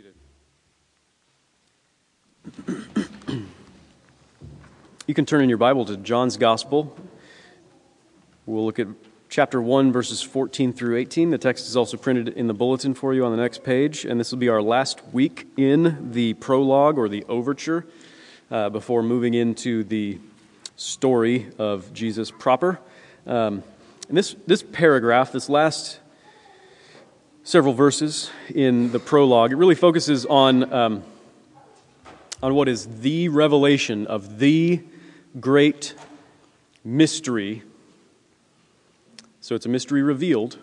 seated. You can turn in your Bible to John's Gospel. We'll look at chapter 1, verses 14 through 18. The text is also printed in the bulletin for you on the next page, and this will be our last week in the prologue or the overture before moving into the story of Jesus proper. And this paragraph, this last several verses in the prologue, it really focuses on what is the revelation of the great mystery. So it's a mystery revealed,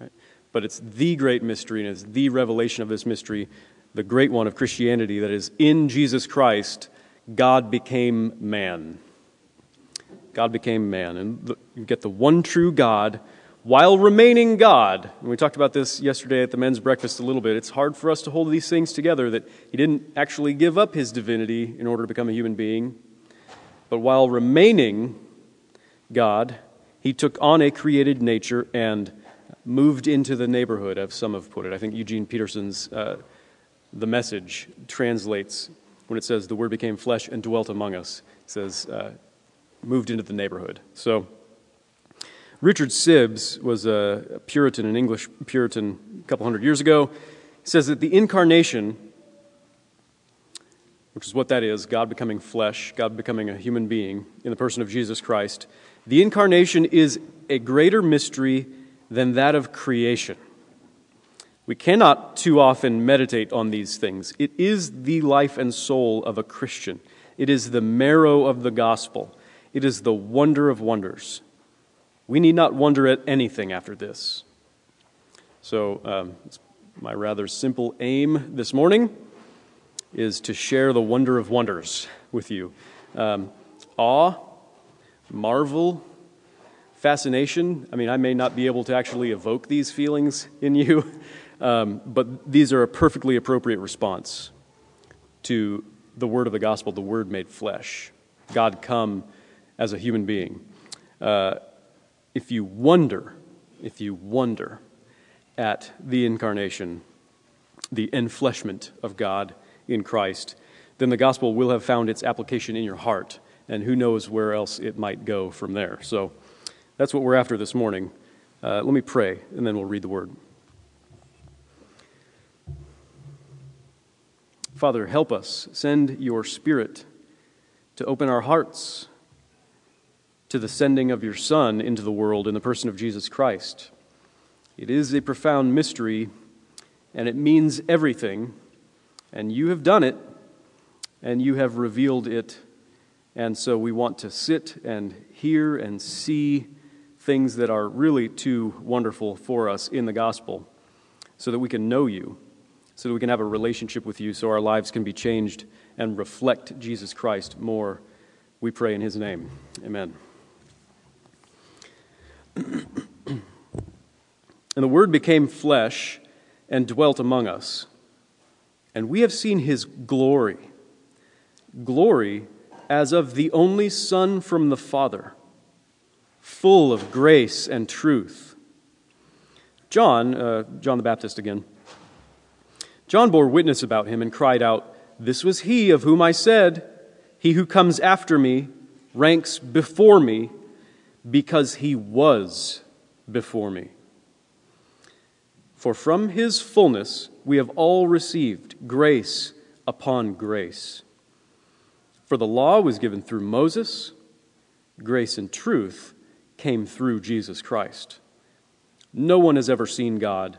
right? But it's the great mystery, and it's the revelation of this mystery, the great one of Christianity, that is in Jesus Christ, God became man. God became man. And you get the one true God while remaining God. And we talked about this yesterday at the men's breakfast a little bit. It's hard for us to hold these things together, that he didn't actually give up his divinity in order to become a human being. But while remaining God, he took on a created nature and moved into the neighborhood, as some have put it. I think Eugene Peterson's The Message translates, when it says, the Word became flesh and dwelt among us, it says, moved into the neighborhood. So Richard Sibbes was a Puritan, an English Puritan, a couple hundred years ago. He says that the incarnation, which is what that is, God becoming flesh, God becoming a human being in the person of Jesus Christ, the incarnation is a greater mystery than that of creation. We cannot too often meditate on these things. It is the life and soul of a Christian. It is the marrow of the gospel. It is the wonder of wonders. We need not wonder at anything after this. So it's my rather simple aim this morning is to share the wonder of wonders with you. Awe, marvel, fascination. I mean, I may not be able to actually evoke these feelings in you, but these are a perfectly appropriate response to the word of the gospel, the word made flesh, God come as a human being. If you wonder at the incarnation, the enfleshment of God in Christ, then the gospel will have found its application in your heart, and who knows where else it might go from there. So that's what we're after this morning. Let me pray, and then we'll read the word. Father, help us. Send your Spirit to open our hearts to the sending of your Son into the world in the person of Jesus Christ. It is a profound mystery, and it means everything. And you have done it, and you have revealed it, and so we want to sit and hear and see things that are really too wonderful for us in the gospel, so that we can know you, so that we can have a relationship with you, so our lives can be changed and reflect Jesus Christ more. We pray in his name. Amen. And the Word became flesh and dwelt among us. And we have seen his glory, glory as of the only Son from the Father, full of grace and truth. John the Baptist again. John bore witness about him and cried out, "This was he of whom I said, he who comes after me ranks before me, because he was before me." For from his fullness we have all received grace upon grace. For the law was given through Moses, grace and truth came through Jesus Christ. No one has ever seen God.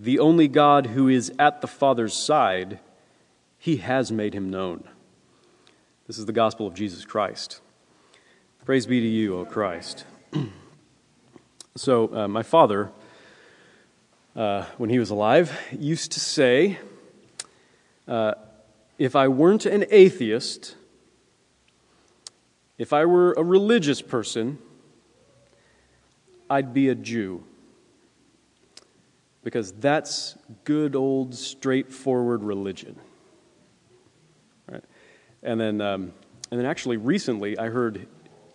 The only God who is at the Father's side, he has made him known. This is the gospel of Jesus Christ. Praise be to you, O Christ. So, my father, when he was alive, used to say, if I weren't an atheist, if I were a religious person, I'd be a Jew. Because that's good old straightforward religion. Right? And then actually recently I heard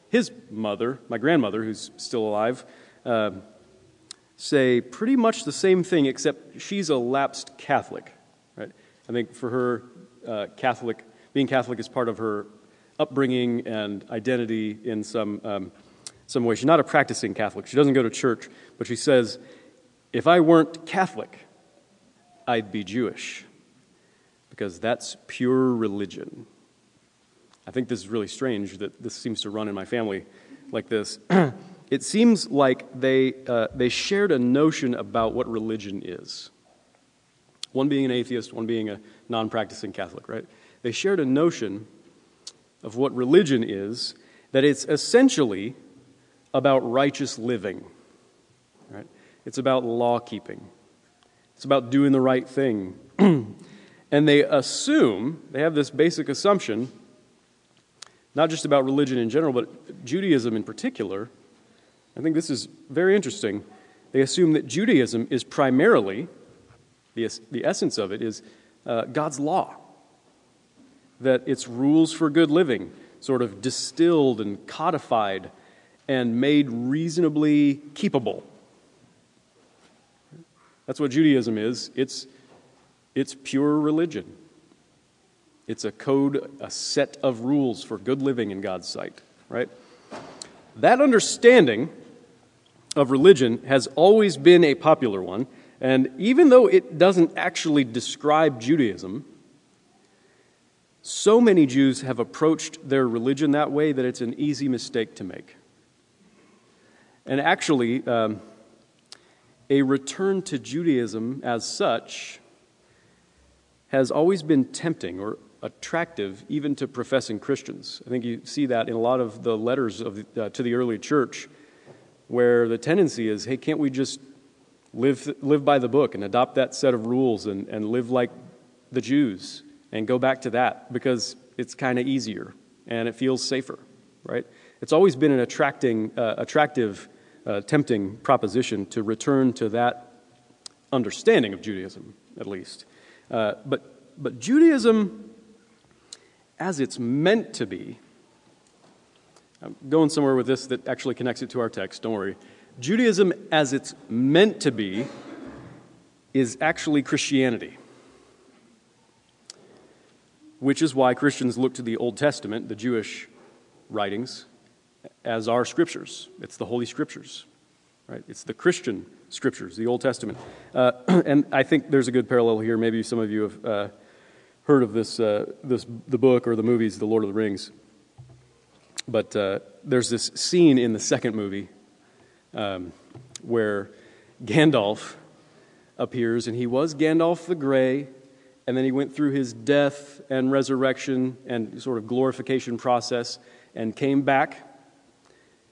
his mother, my grandmother, who's still alive, say pretty much the same thing, except she's a lapsed Catholic. right? I think for her, being Catholic is part of her upbringing and identity in some way. She's not a practicing Catholic. She doesn't go to church, but she says, if I weren't Catholic, I'd be Jewish, because that's pure religion. I think this is really strange that this seems to run in my family like this. It seems like they shared a notion about what religion is. One being an atheist, one being a non-practicing Catholic, right? They shared a notion of what religion is, that it's essentially about righteous living, right? It's about law keeping. It's about doing the right thing. And they have this basic assumption, not just about religion in general, but Judaism in particular. I think this is very interesting. They assume that Judaism is primarily, the essence of it is God's law, that it's rules for good living, sort of distilled and codified and made reasonably keepable. That's what Judaism is. It's pure religion. It's a code, a set of rules for good living in God's sight, right? That understanding of religion has always been a popular one, and even though it doesn't actually describe Judaism, so many Jews have approached their religion that way that it's an easy mistake to make. And actually, a return to Judaism as such has always been tempting or attractive even to professing Christians. I think you see that in a lot of the letters to the early church, where the tendency is, hey, can't we just live by the book and adopt that set of rules and live like the Jews? And go back to that because it's kind of easier and it feels safer, right? It's always been an attractive, tempting proposition to return to that understanding of Judaism, at least. But Judaism, as it's meant to be, I'm going somewhere with this that actually connects it to our text, don't worry. Judaism, as it's meant to be, is actually Christianity, which is why Christians look to the Old Testament, the Jewish writings, as our scriptures. It's the Holy Scriptures, right? It's the Christian scriptures, the Old Testament. And I think there's a good parallel here. Maybe some of you have heard of the book or the movies, The Lord of the Rings. But there's this scene in the second movie where Gandalf appears, and he was Gandalf the Grey, and then he went through his death and resurrection and sort of glorification process and came back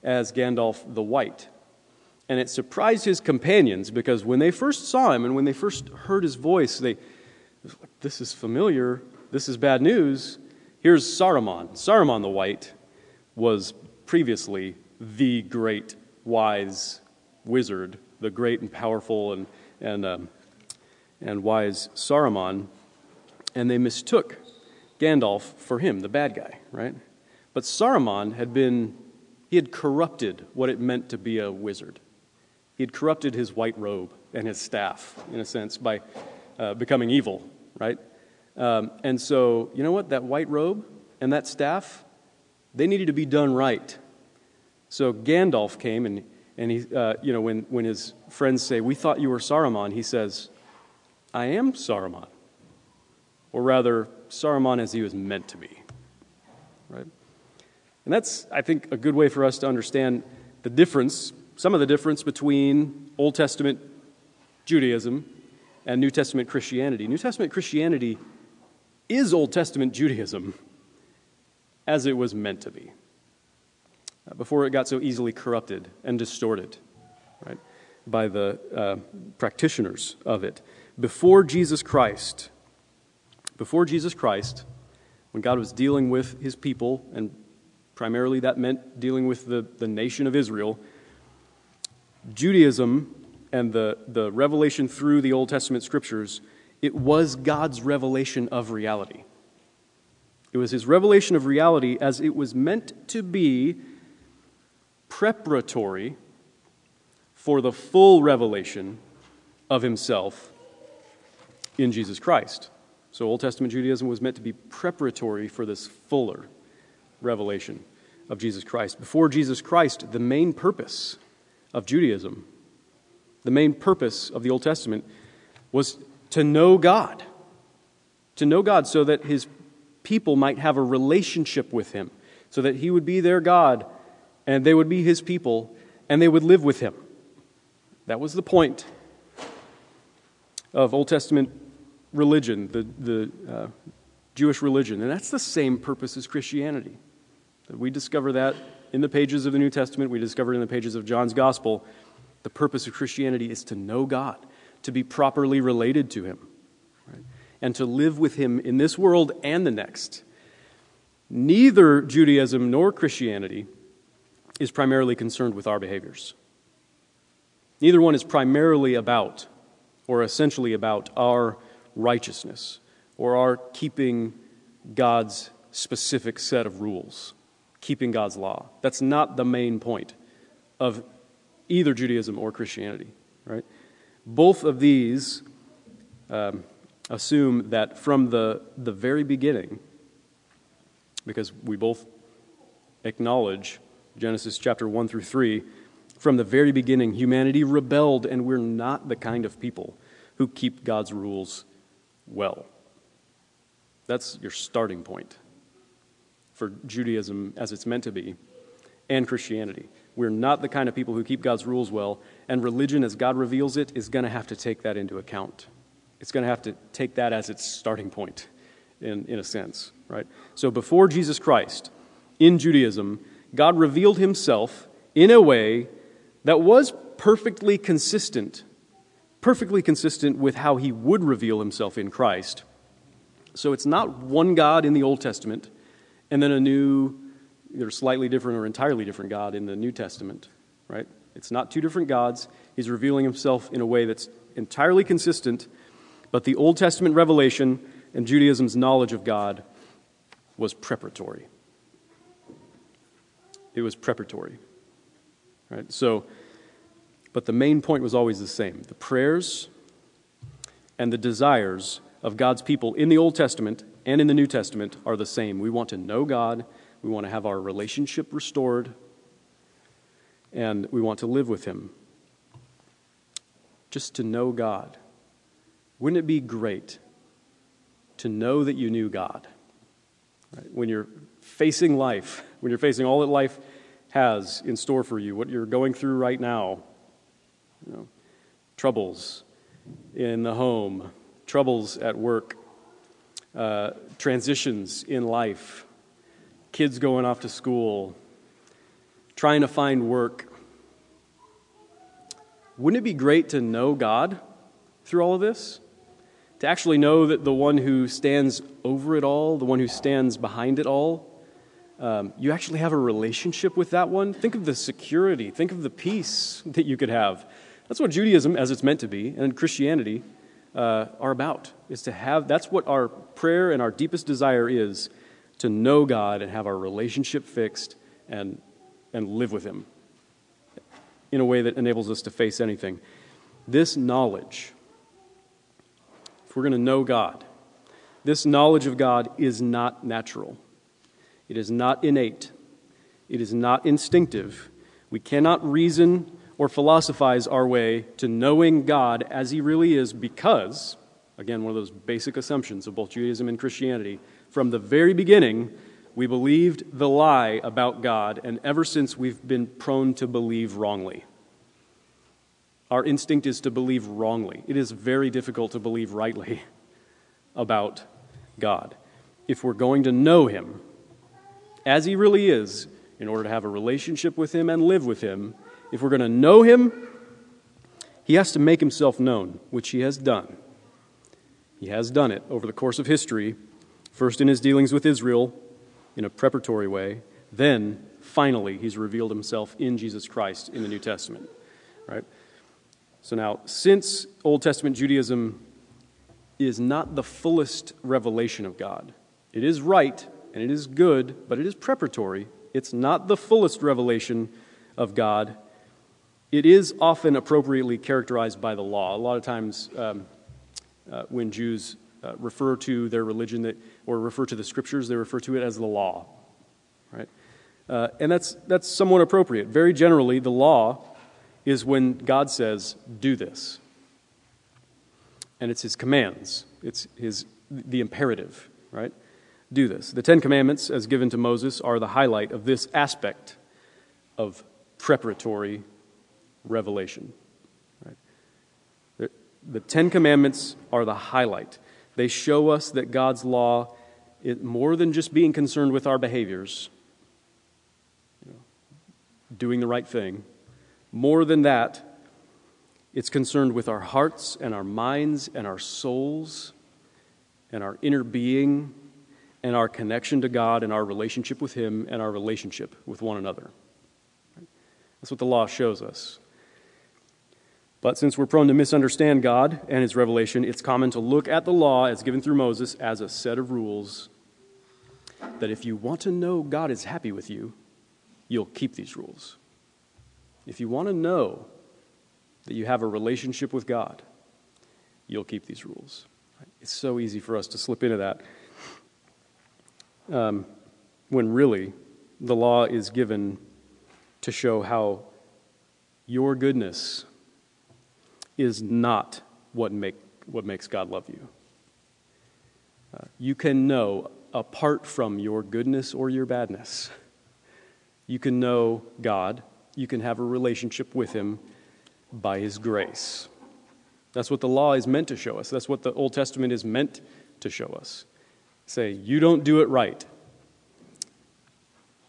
as Gandalf the White. And it surprised his companions because when they first saw him and when they first heard his voice, they, this is familiar, this is bad news, here's Saruman. Saruman the White was previously the great wise wizard, the great and powerful and wise Saruman, and they mistook Gandalf for him, the bad guy, right? But Saruman had corrupted what it meant to be a wizard. He had corrupted his white robe and his staff, in a sense, by becoming evil, right? And so, you know what? That white robe and that staff, they needed to be done right. So Gandalf came, and he, when his friends say, "We thought you were Saruman," he says, "I am Saruman," or rather, Saruman as he was meant to be, right? And that's, I think, a good way for us to understand the difference, some of the difference between Old Testament Judaism and New Testament Christianity. New Testament Christianity is Old Testament Judaism as it was meant to be, before it got so easily corrupted and distorted, right, by the practitioners of it. Before Jesus Christ, when God was dealing with his people, and primarily that meant dealing with the nation of Israel, Judaism and the revelation through the Old Testament scriptures, it was God's revelation of reality. It was his revelation of reality as it was meant to be, preparatory for the full revelation of himself in Jesus Christ. So Old Testament Judaism was meant to be preparatory for this fuller revelation of Jesus Christ. Before Jesus Christ, the main purpose of Judaism, the main purpose of the Old Testament, was to know God. To know God so that his people might have a relationship with him, so that he would be their God and they would be his people and they would live with him. That was the point of Old Testament religion, the Jewish religion. And that's the same purpose as Christianity. We discover that in the pages of the New Testament. We discover it in the pages of John's Gospel. The purpose of Christianity is to know God, to be properly related to him, right? And to live with him in this world and the next. Neither Judaism nor Christianity is primarily concerned with our behaviors. Neither one is primarily about or essentially about our righteousness or our keeping God's specific set of rules, keeping God's law. That's not the main point of either Judaism or Christianity, right? Both of these assume that from the very beginning, because we both acknowledge Genesis chapter 1 through 3, from the very beginning, humanity rebelled, and we're not the kind of people who keep God's rules well. That's your starting point for Judaism as it's meant to be, and Christianity. We're not the kind of people who keep God's rules well, and religion, as God reveals it, is going to have to take that into account. It's going to have to take that as its starting point, in a sense, right? So before Jesus Christ, in Judaism, God revealed himself in a way that was perfectly consistent with how he would reveal himself in Christ. So it's not one God in the Old Testament and then a new, either slightly different or entirely different God in the New Testament, right? It's not two different gods. He's revealing himself in a way that's entirely consistent, but the Old Testament revelation and Judaism's knowledge of God was preparatory. It was preparatory. Right? So, but the main point was always the same. The prayers and the desires of God's people in the Old Testament and in the New Testament are the same. We want to know God. We want to have our relationship restored. And we want to live with him. Just to know God. Wouldn't it be great to know that you knew God? Right? When you're facing life, when you're facing all that life has in store for you, what you're going through right now, you know, troubles in the home, troubles at work, transitions in life, kids going off to school, trying to find work. Wouldn't it be great to know God through all of this? To actually know that the one who stands over it all, the one who stands behind it all, you actually have a relationship with that one. Think of the security. Think of the peace that you could have. That's what Judaism, as it's meant to be, and Christianity are about, is to have. That's what our prayer and our deepest desire is, to know God and have our relationship fixed and live with him in a way that enables us to face anything. This knowledge, if we're going to know God, this knowledge of God is not natural. It is not innate. It is not instinctive. We cannot reason or philosophize our way to knowing God as he really is because, again, one of those basic assumptions of both Judaism and Christianity, from the very beginning, we believed the lie about God, and ever since we've been prone to believe wrongly. Our instinct is to believe wrongly. It is very difficult to believe rightly about God. If we're going to know him as he really is, in order to have a relationship with him and live with him, if we're going to know him, he has to make himself known, which he has done. He has done it over the course of history, first in his dealings with Israel in a preparatory way, then finally he's revealed himself in Jesus Christ in the New Testament. Right? So now, since Old Testament Judaism is not the fullest revelation of God, it is right, and it is good, but it is preparatory. It's not the fullest revelation of God. It is often appropriately characterized by the law. A lot of times when Jews refer to their religion or refer to the scriptures, they refer to it as the law, right? And that's somewhat appropriate. Very generally, the law is when God says, do this. And it's his commands. It's the imperative, right? Do this. The Ten Commandments, as given to Moses, are the highlight of this aspect of preparatory revelation. Right? The Ten Commandments are the highlight. They show us that God's law, more than just being concerned with our behaviors, doing the right thing, more than that, it's concerned with our hearts and our minds and our souls and our inner being and our connection to God and our relationship with Him and our relationship with one another. That's what the law shows us. But since we're prone to misunderstand God and His revelation, it's common to look at the law as given through Moses as a set of rules that if you want to know God is happy with you, you'll keep these rules. If you want to know that you have a relationship with God, you'll keep these rules. It's so easy for us to slip into that when really the law is given to show how your goodness is not what makes God love you. You can know apart from your goodness or your badness. You can know God. You can have a relationship with Him by His grace. That's what the law is meant to show us. That's what the Old Testament is meant to show us. Say, you don't do it right,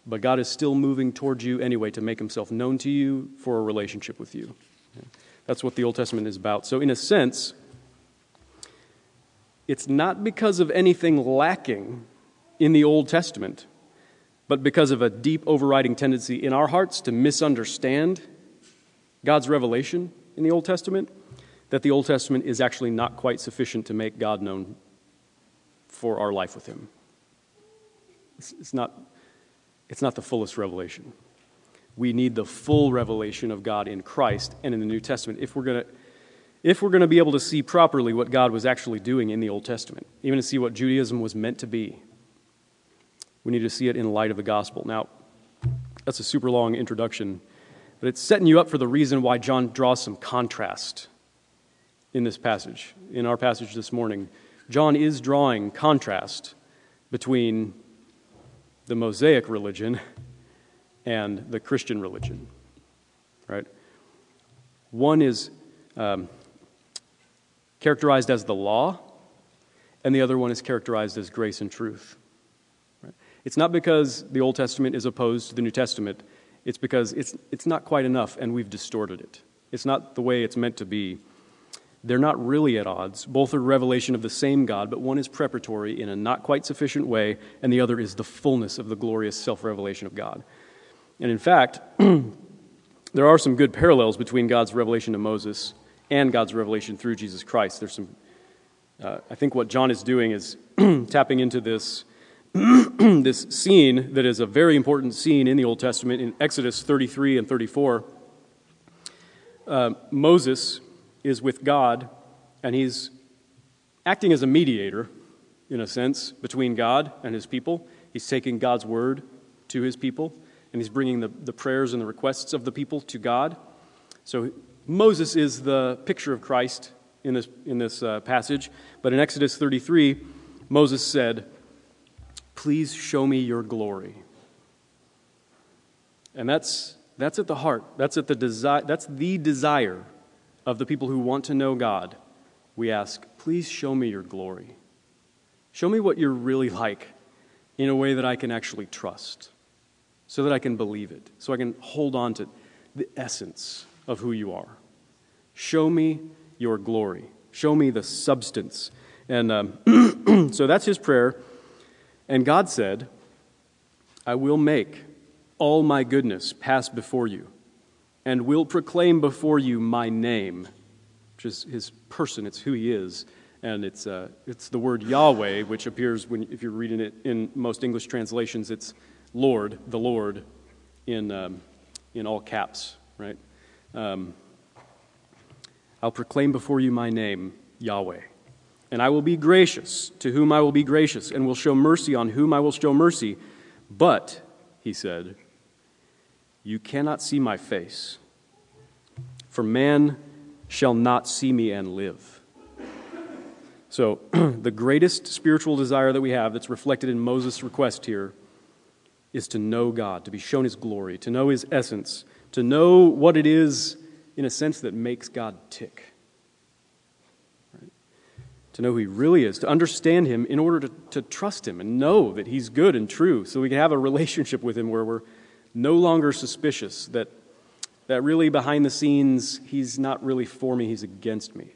but God is still moving towards you anyway to make Himself known to you for a relationship with you. That's what the Old Testament is about. So in a sense, it's not because of anything lacking in the Old Testament, but because of a deep overriding tendency in our hearts to misunderstand God's revelation in the Old Testament, that the Old Testament is actually not quite sufficient to make God known for our life with Him. It's not the fullest revelation. We need the full revelation of God in Christ and in the New Testament if we're going to be able to see properly what God was actually doing in the Old Testament, even to see what Judaism was meant to be. We need to see it in light of the gospel. Now, that's a super long introduction, but it's setting you up for the reason why John draws some contrast in this passage. In our passage this morning, John is drawing contrast between the Mosaic religion and the Christian religion, right? One is characterized as the law, and the other one is characterized as grace and truth. It's not because the Old Testament is opposed to the New Testament. It's because it's not quite enough, and we've distorted it. It's not the way it's meant to be. They're not really at odds. Both are revelation of the same God, but one is preparatory in a not quite sufficient way, and the other is the fullness of the glorious self-revelation of God. And in fact, there are some good parallels between God's revelation to Moses and God's revelation through Jesus Christ. There's some. I think what John is doing is tapping into this. This scene that is a very important scene in the Old Testament in Exodus 33 and 34. Moses is with God, and he's acting as a mediator, in a sense, between God and his people. He's taking God's word to his people, and he's bringing the prayers and the requests of the people to God. So Moses is the picture of Christ in this passage. But in Exodus 33, Moses said, "Please show me your glory." And that's at the heart. That's the desire of the people who want to know God. We ask, "Please show me your glory. Show me what you're really like in a way that I can actually trust, so that I can believe it, so I can hold on to the essence of who you are. Show me your glory. Show me the substance." And so that's his prayer. And God said, "I will make all my goodness pass before you, and will proclaim before you my name," which is his person, it's who he is, and it's the word Yahweh, which appears if you're reading it in most English translations, it's Lord, the Lord, in all caps, right? I'll proclaim before you my name, Yahweh. and I will be gracious to whom I will be gracious, and will show mercy on whom I will show mercy. But, he said, you cannot see my face, for man shall not see me and live. So, the greatest spiritual desire that we have that's reflected in Moses' request here is to know God, to be shown his glory, to know his essence, to know what it is, in a sense, that makes God tick. Right? To know who he really is, to understand him in order to trust him and know that he's good and true, so we can have a relationship with him where we're no longer suspicious that really behind the scenes, he's not really for me, he's against me.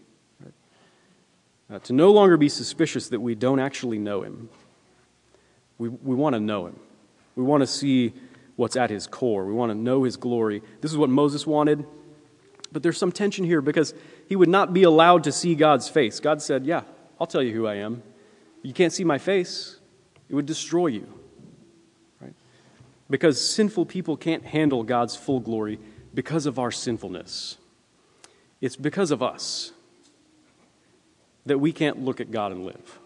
Right? To no longer be suspicious that we don't actually know him. We want to know him. We want to see what's at his core. We want to know his glory. This is what Moses wanted. But there's some tension here because he would not be allowed to see God's face. God said, yeah, I'll tell you who I am. You can't see my face. It would destroy you. Right? Because sinful people can't handle God's full glory because of our sinfulness. It's because of us that we can't look at God and live.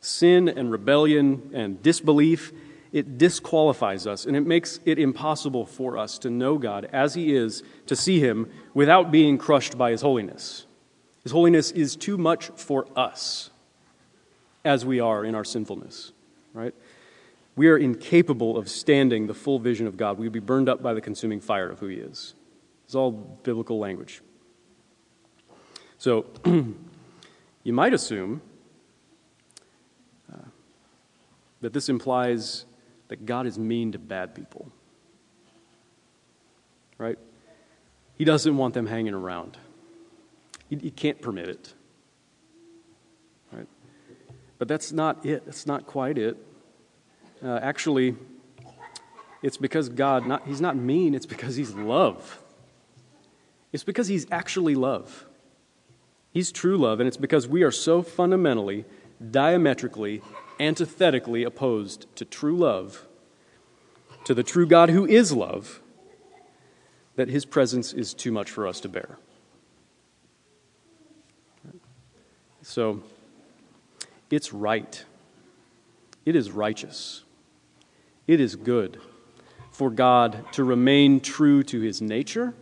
Sin and rebellion and disbelief, it disqualifies us, and it makes it impossible for us to know God as he is, to see him without being crushed by his holiness. His holiness is too much for us as we are in our sinfulness, right? We are incapable of standing the full vision of God. We'd be burned up by the consuming fire of who he is. It's all biblical language. So, you might assume that this implies that God is mean to bad people, right? He doesn't want them hanging around. He can't permit it, right? But that's not it. That's not quite it. Actually, it's because God, he's not mean. It's because he's love. It's because he's actually love. He's true love, and it's because we are so fundamentally, diametrically, antithetically opposed to true love, to the true God who is love, that his presence is too much for us to bear. So, it's right. It is righteous. It is good for God to remain true to his nature,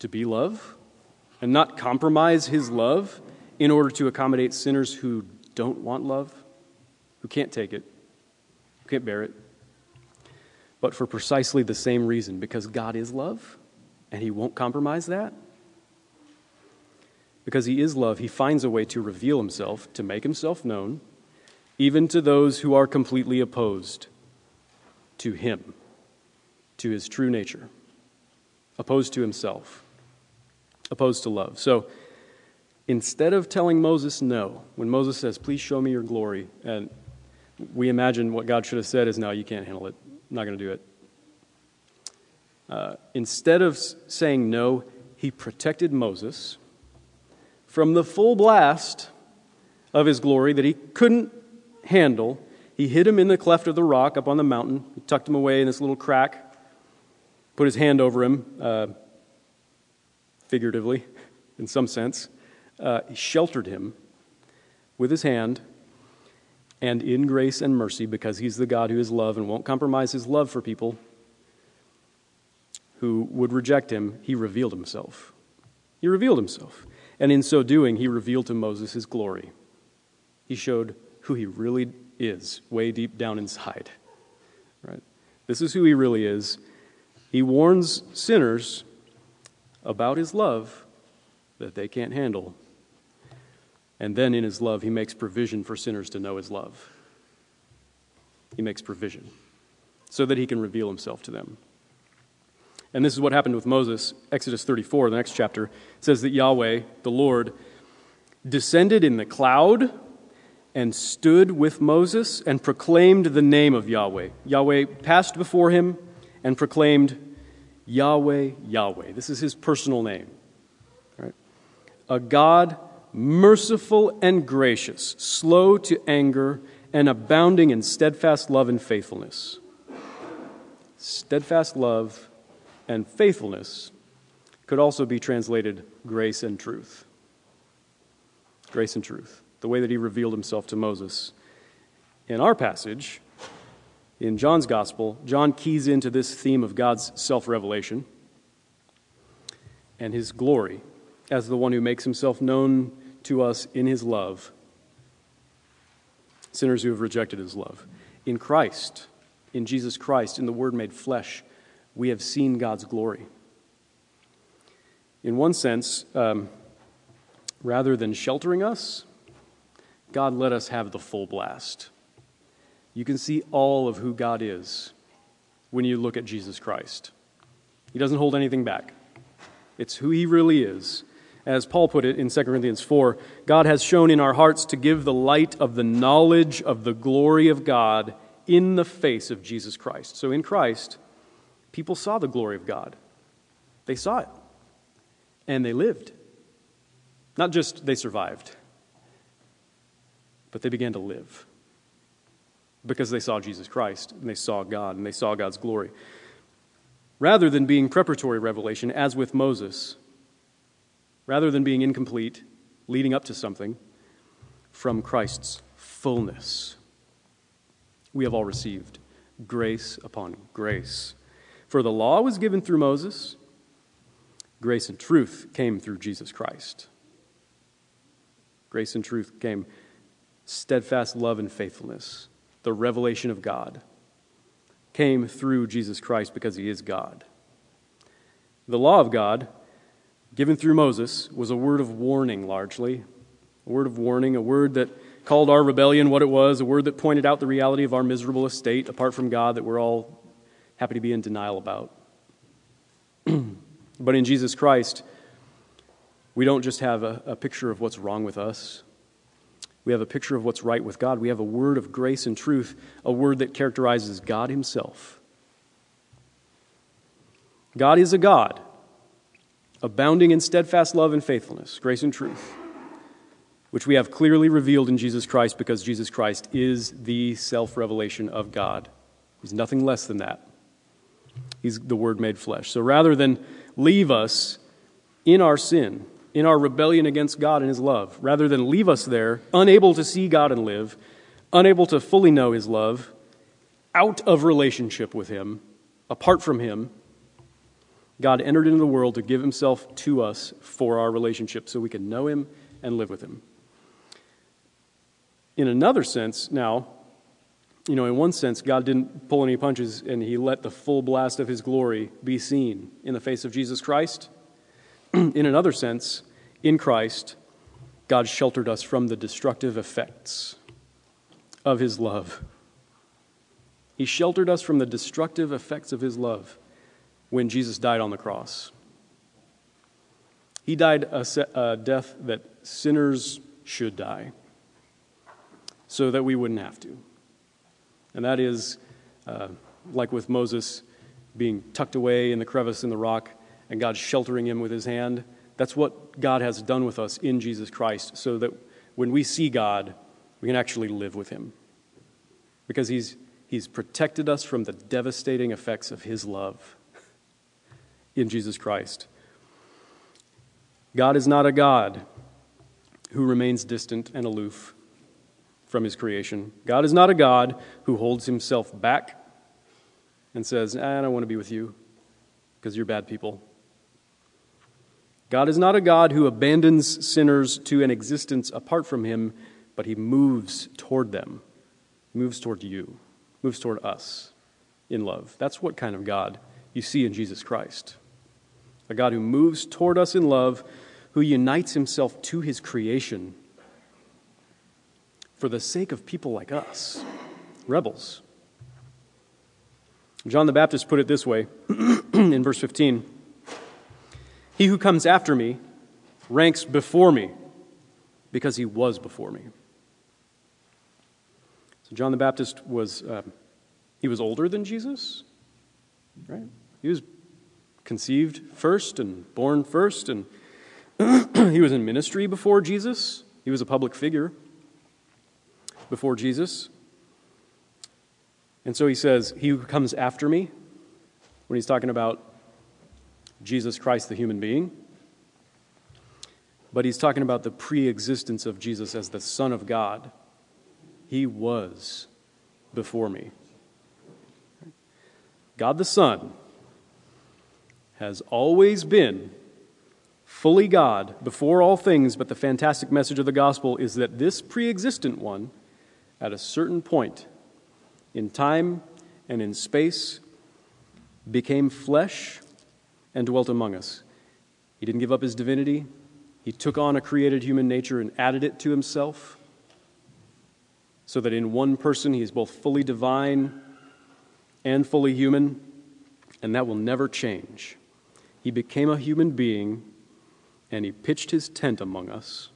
to be love, and not compromise his love in order to accommodate sinners who don't want love, who can't take it, who can't bear it, but for precisely the same reason, because God is love, and he won't compromise that. Because he is love, he finds a way to reveal himself, to make himself known, even to those who are completely opposed to him, to his true nature, opposed to himself, opposed to love. So, instead of telling Moses no, when Moses says, please show me your glory, and we imagine what God should have said is, no, you can't handle it. I'm not going to do it. Instead of saying no, he protected Moses from the full blast of his glory that he couldn't handle. He hid him in the cleft of the rock up on the mountain. He tucked him away in this little crack, put his hand over him, figuratively, in some sense. He sheltered him with his hand, and in grace and mercy, because he's the God who is love and won't compromise his love for people who would reject him, he revealed himself. He revealed himself. And in so doing, he revealed to Moses his glory. He showed who he really is, way deep down inside. Right? This is who he really is. He warns sinners about his love that they can't handle. And then in his love, he makes provision for sinners to know his love. He makes provision so that he can reveal himself to them. And this is what happened with Moses. Exodus 34, the next chapter, says that Yahweh, the Lord, descended in the cloud and stood with Moses and proclaimed the name of Yahweh. Yahweh passed before him and proclaimed, Yahweh, Yahweh. This is his personal name. A God merciful and gracious, slow to anger, and abounding in steadfast love and faithfulness. Steadfast love and faithfulness could also be translated grace and truth. grace and truth, the way that he revealed himself to Moses. In our passage, in John's gospel, John keys into this theme of God's self-revelation and his glory as the one who makes himself known to us in his love, sinners who have rejected his love. In Christ, in Jesus Christ, in the Word made flesh, we have seen God's glory. In one sense, rather than sheltering us, God let us have the full blast. You can see all of who God is when you look at Jesus Christ. He doesn't hold anything back. It's who he really is. As Paul put it in 2 Corinthians 4, God has shown in our hearts to give the light of the knowledge of the glory of God in the face of Jesus Christ. So in Christ, people saw the glory of God. They saw it. And they lived. Not just they survived, but they began to live because they saw Jesus Christ and they saw God and they saw God's glory. Rather than being preparatory revelation, as with Moses, rather than being incomplete, leading up to something, from Christ's fullness, we have all received grace upon grace. For the law was given through Moses. Grace and truth came through Jesus Christ. Grace and truth came steadfast love and faithfulness. The revelation of God came through Jesus Christ because he is God. The law of God, given through Moses, was a word of warning largely. A word of warning, a word that called our rebellion what it was, a word that pointed out the reality of our miserable estate apart from God that we're all happy to be in denial about. But in Jesus Christ, we don't just have a picture of what's wrong with us. We have a picture of what's right with God. We have a word of grace and truth, a word that characterizes God himself. God is a God, abounding in steadfast love and faithfulness, grace and truth, which we have clearly revealed in Jesus Christ because Jesus Christ is the self-revelation of God. He's nothing less than that. He's the Word made flesh. So rather than leave us in our sin, in our rebellion against God and his love, rather than leave us there, unable to see God and live, unable to fully know his love, out of relationship with him, apart from him, God entered into the world to give himself to us for our relationship so we can know him and live with him. In another sense, now, you know, in one sense, God didn't pull any punches and he let the full blast of his glory be seen in the face of Jesus Christ. In another sense, in Christ, God sheltered us from the destructive effects of his love. He sheltered us from the destructive effects of his love when Jesus died on the cross. He died a death that sinners should die so that we wouldn't have to. And that is, like with Moses being tucked away in the crevice in the rock, and God sheltering him with his hand. That's what God has done with us in Jesus Christ, so that when we see God, we can actually live with him. Because he's protected us from the devastating effects of his love in Jesus Christ. God is not a God who remains distant and aloof from his creation. God is not a God who holds himself back and says, I don't want to be with you because you're bad people. God is not a God who abandons sinners to an existence apart from him, but he moves toward them, moves toward you, moves toward us in love. That's what kind of God you see in Jesus Christ. A God who moves toward us in love, who unites himself to his creation for the sake of people like us, rebels. John the Baptist put it this way in verse 15. He who comes after me ranks before me because he was before me. So John the Baptist was older than Jesus, right? He was conceived first and born first, and he was in ministry before Jesus. He was a public figure before Jesus. And so he says, he who comes after me, when he's talking about Jesus Christ, the human being. But he's talking about the pre-existence of Jesus as the Son of God. He was before me. God the Son has always been fully God before all things, but the fantastic message of the gospel is that this pre-existent one, at a certain point in time and in space, became flesh and dwelt among us. He didn't give up his divinity. He took on a created human nature and added it to himself, so that in one person he is both fully divine and fully human, and that will never change. He became a human being, and he pitched his tent among us.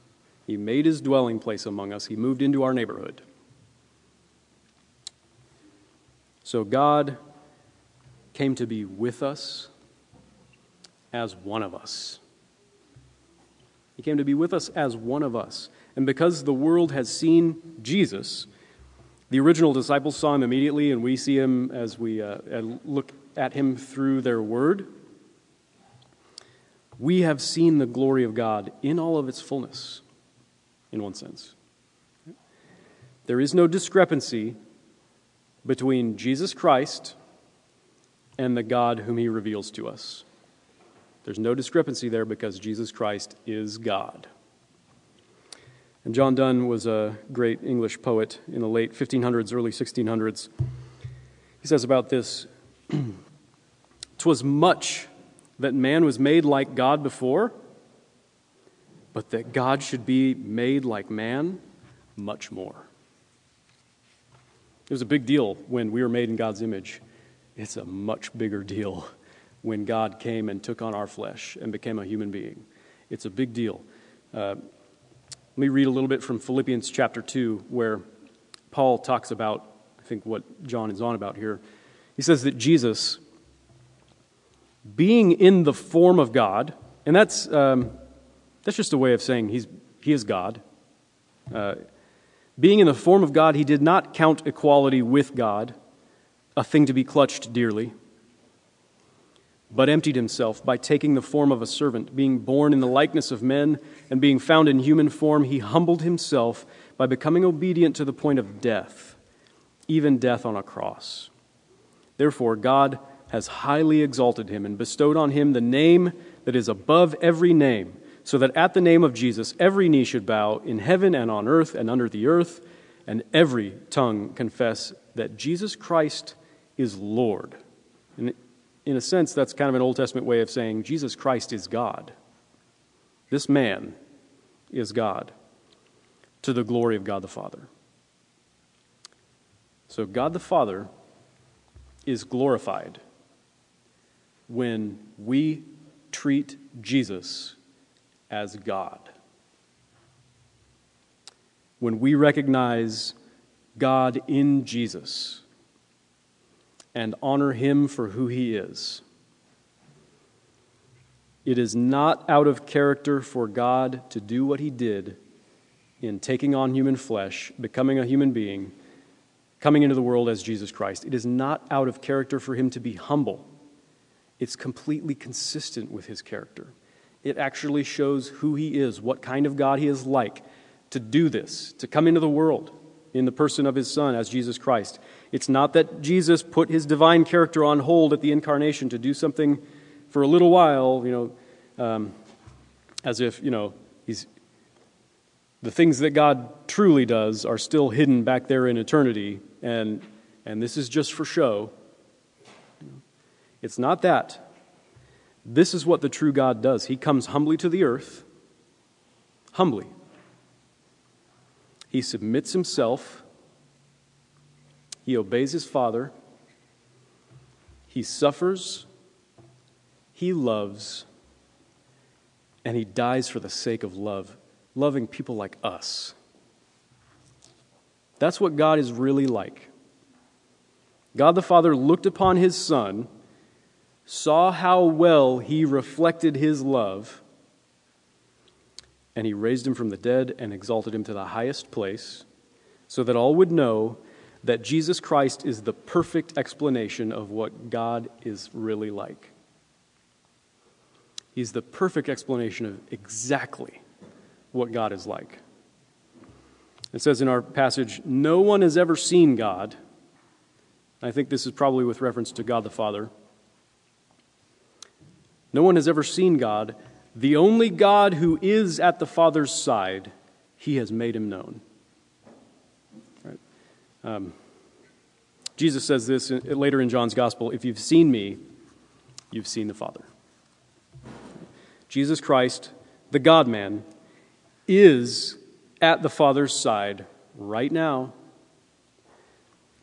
He made his dwelling place among us. He moved into our neighborhood. So God came to be with us as one of us. He came to be with us as one of us. And because the world has seen Jesus, the original disciples saw him immediately, and we see him as we look at him through their word. We have seen the glory of God in all of its fullness, in one sense. There is no discrepancy between Jesus Christ and the God whom he reveals to us. There's no discrepancy there because Jesus Christ is God. And John Donne was a great English poet in the late 1500s, early 1600s. He says about this, "'Twas much that man was made like God before, but that God should be made like man much more." It was a big deal when we were made in God's image. It's a much bigger deal when God came and took on our flesh and became a human being. It's a big deal. Let me read a little bit from Philippians chapter 2, where Paul talks about, I think, what John is on about here. He says that Jesus, being in the form of God, and that's just a way of saying he is God. Being in the form of God, he did not count equality with God a thing to be clutched dearly, but emptied himself by taking the form of a servant, being born in the likeness of men, and being found in human form, he humbled himself by becoming obedient to the point of death, even death on a cross. Therefore, God has highly exalted him and bestowed on him the name that is above every name, so that at the name of Jesus every knee should bow in heaven and on earth and under the earth, and every tongue confess that Jesus Christ is Lord. And in a sense, that's kind of an Old Testament way of saying Jesus Christ is God. This man is God, to the glory of God the Father. So God the Father is glorified when we treat Jesus as God. When we recognize God in Jesus and honor him for who he is. It is not out of character for God to do what he did in taking on human flesh, becoming a human being, coming into the world as Jesus Christ. It is not out of character for him to be humble. It's completely consistent with his character. It actually shows who he is, what kind of God he is like, to do this, to come into the world in the person of his Son as Jesus Christ. It's not that Jesus put his divine character on hold at the incarnation to do something for a little while, as if, the things that God truly does are still hidden back there in eternity, and this is just for show. It's not that. This is what the true God does. He comes humbly to the earth, humbly. He submits himself. He obeys his Father. He suffers. He loves. And he dies for the sake of love, loving people like us. That's what God is really like. God the Father looked upon his Son, saw how well he reflected his love, and he raised him from the dead and exalted him to the highest place, so that all would know that Jesus Christ is the perfect explanation of what God is really like. He's the perfect explanation of exactly what God is like. It says in our passage, no one has ever seen God. I think this is probably with reference to God the Father. No one has ever seen God. The only God who is at the Father's side, he has made him known. Right? Jesus says this later in John's Gospel, if you've seen me, you've seen the Father. Jesus Christ, the God-man, is at the Father's side right now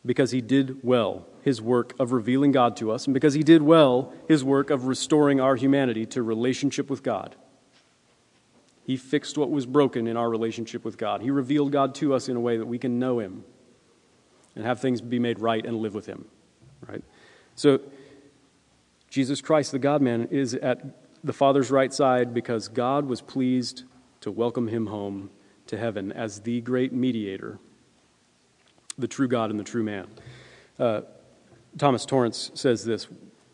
because he did well his work of revealing God to us, and because he did well his work of restoring our humanity to relationship with God. He fixed what was broken in our relationship with God. He revealed God to us in a way that we can know him and have things be made right and live with him. Right? So Jesus Christ, the God-man, is at the Father's right side because God was pleased to welcome him home to heaven as the great mediator, the true God and the true man. Thomas Torrance says this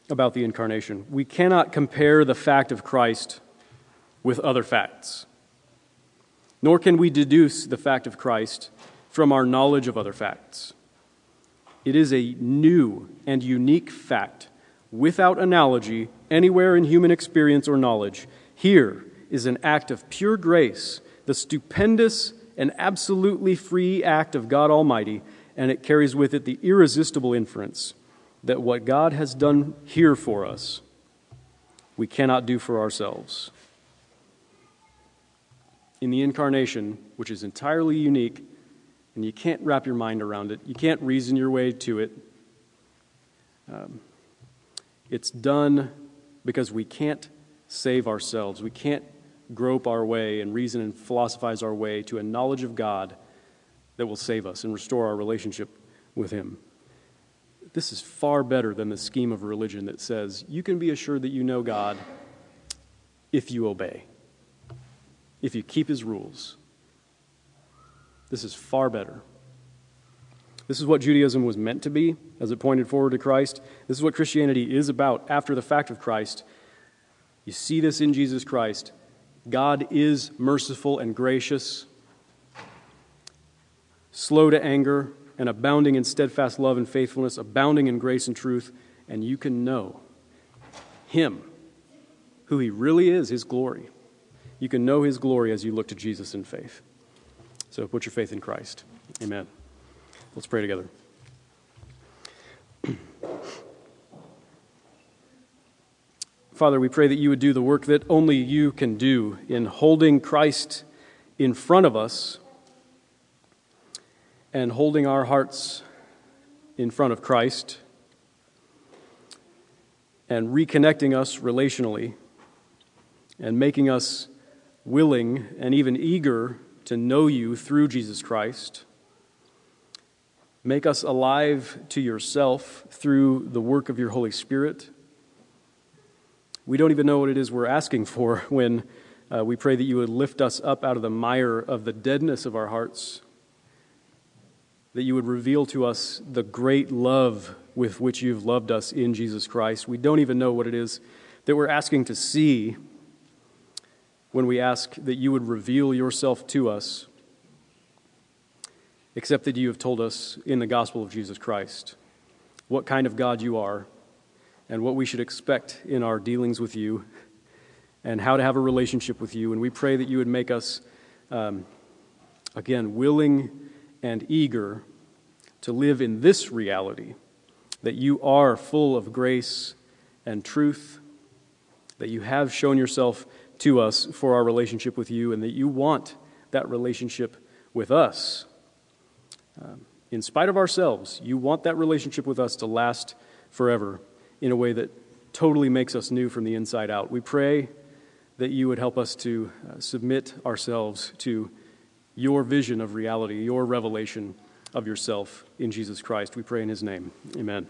about the incarnation. We cannot compare the fact of Christ with other facts, nor can we deduce the fact of Christ from our knowledge of other facts. It is a new and unique fact without analogy anywhere in human experience or knowledge. Here is an act of pure grace, the stupendous and absolutely free act of God Almighty, and it carries with it the irresistible inference that what God has done here for us, we cannot do for ourselves. In the incarnation, which is entirely unique, and you can't wrap your mind around it, you can't reason your way to it, it's done because we can't save ourselves. We can't grope our way and reason and philosophize our way to a knowledge of God that will save us and restore our relationship with him. This is far better than the scheme of religion that says you can be assured that you know God if you obey, if you keep his rules. This is far better. This is what Judaism was meant to be as it pointed forward to Christ. This is what Christianity is about after the fact of Christ. You see this in Jesus Christ. God is merciful and gracious, slow to anger, and abounding in steadfast love and faithfulness, abounding in grace and truth, and you can know him, who he really is, his glory. You can know his glory as you look to Jesus in faith. So put your faith in Christ. Amen. Let's pray together. Father, we pray that you would do the work that only you can do in holding Christ in front of us and holding our hearts in front of Christ and reconnecting us relationally and making us willing and even eager to know you through Jesus Christ. Make us alive to yourself through the work of your Holy Spirit. We don't even know what it is we're asking for when we pray that you would lift us up out of the mire of the deadness of our hearts, that you would reveal to us the great love with which you've loved us in Jesus Christ. We don't even know what it is that we're asking to see when we ask that you would reveal yourself to us, except that you have told us in the gospel of Jesus Christ what kind of God you are and what we should expect in our dealings with you and how to have a relationship with you. And we pray that you would make us, again, willing and eager to live in this reality, that you are full of grace and truth, that you have shown yourself to us for our relationship with you, and that you want that relationship with us. In spite of ourselves, you want that relationship with us to last forever in a way that totally makes us new from the inside out. We pray that you would help us to submit ourselves to your vision of reality, your revelation of yourself in Jesus Christ. We pray in his name. Amen.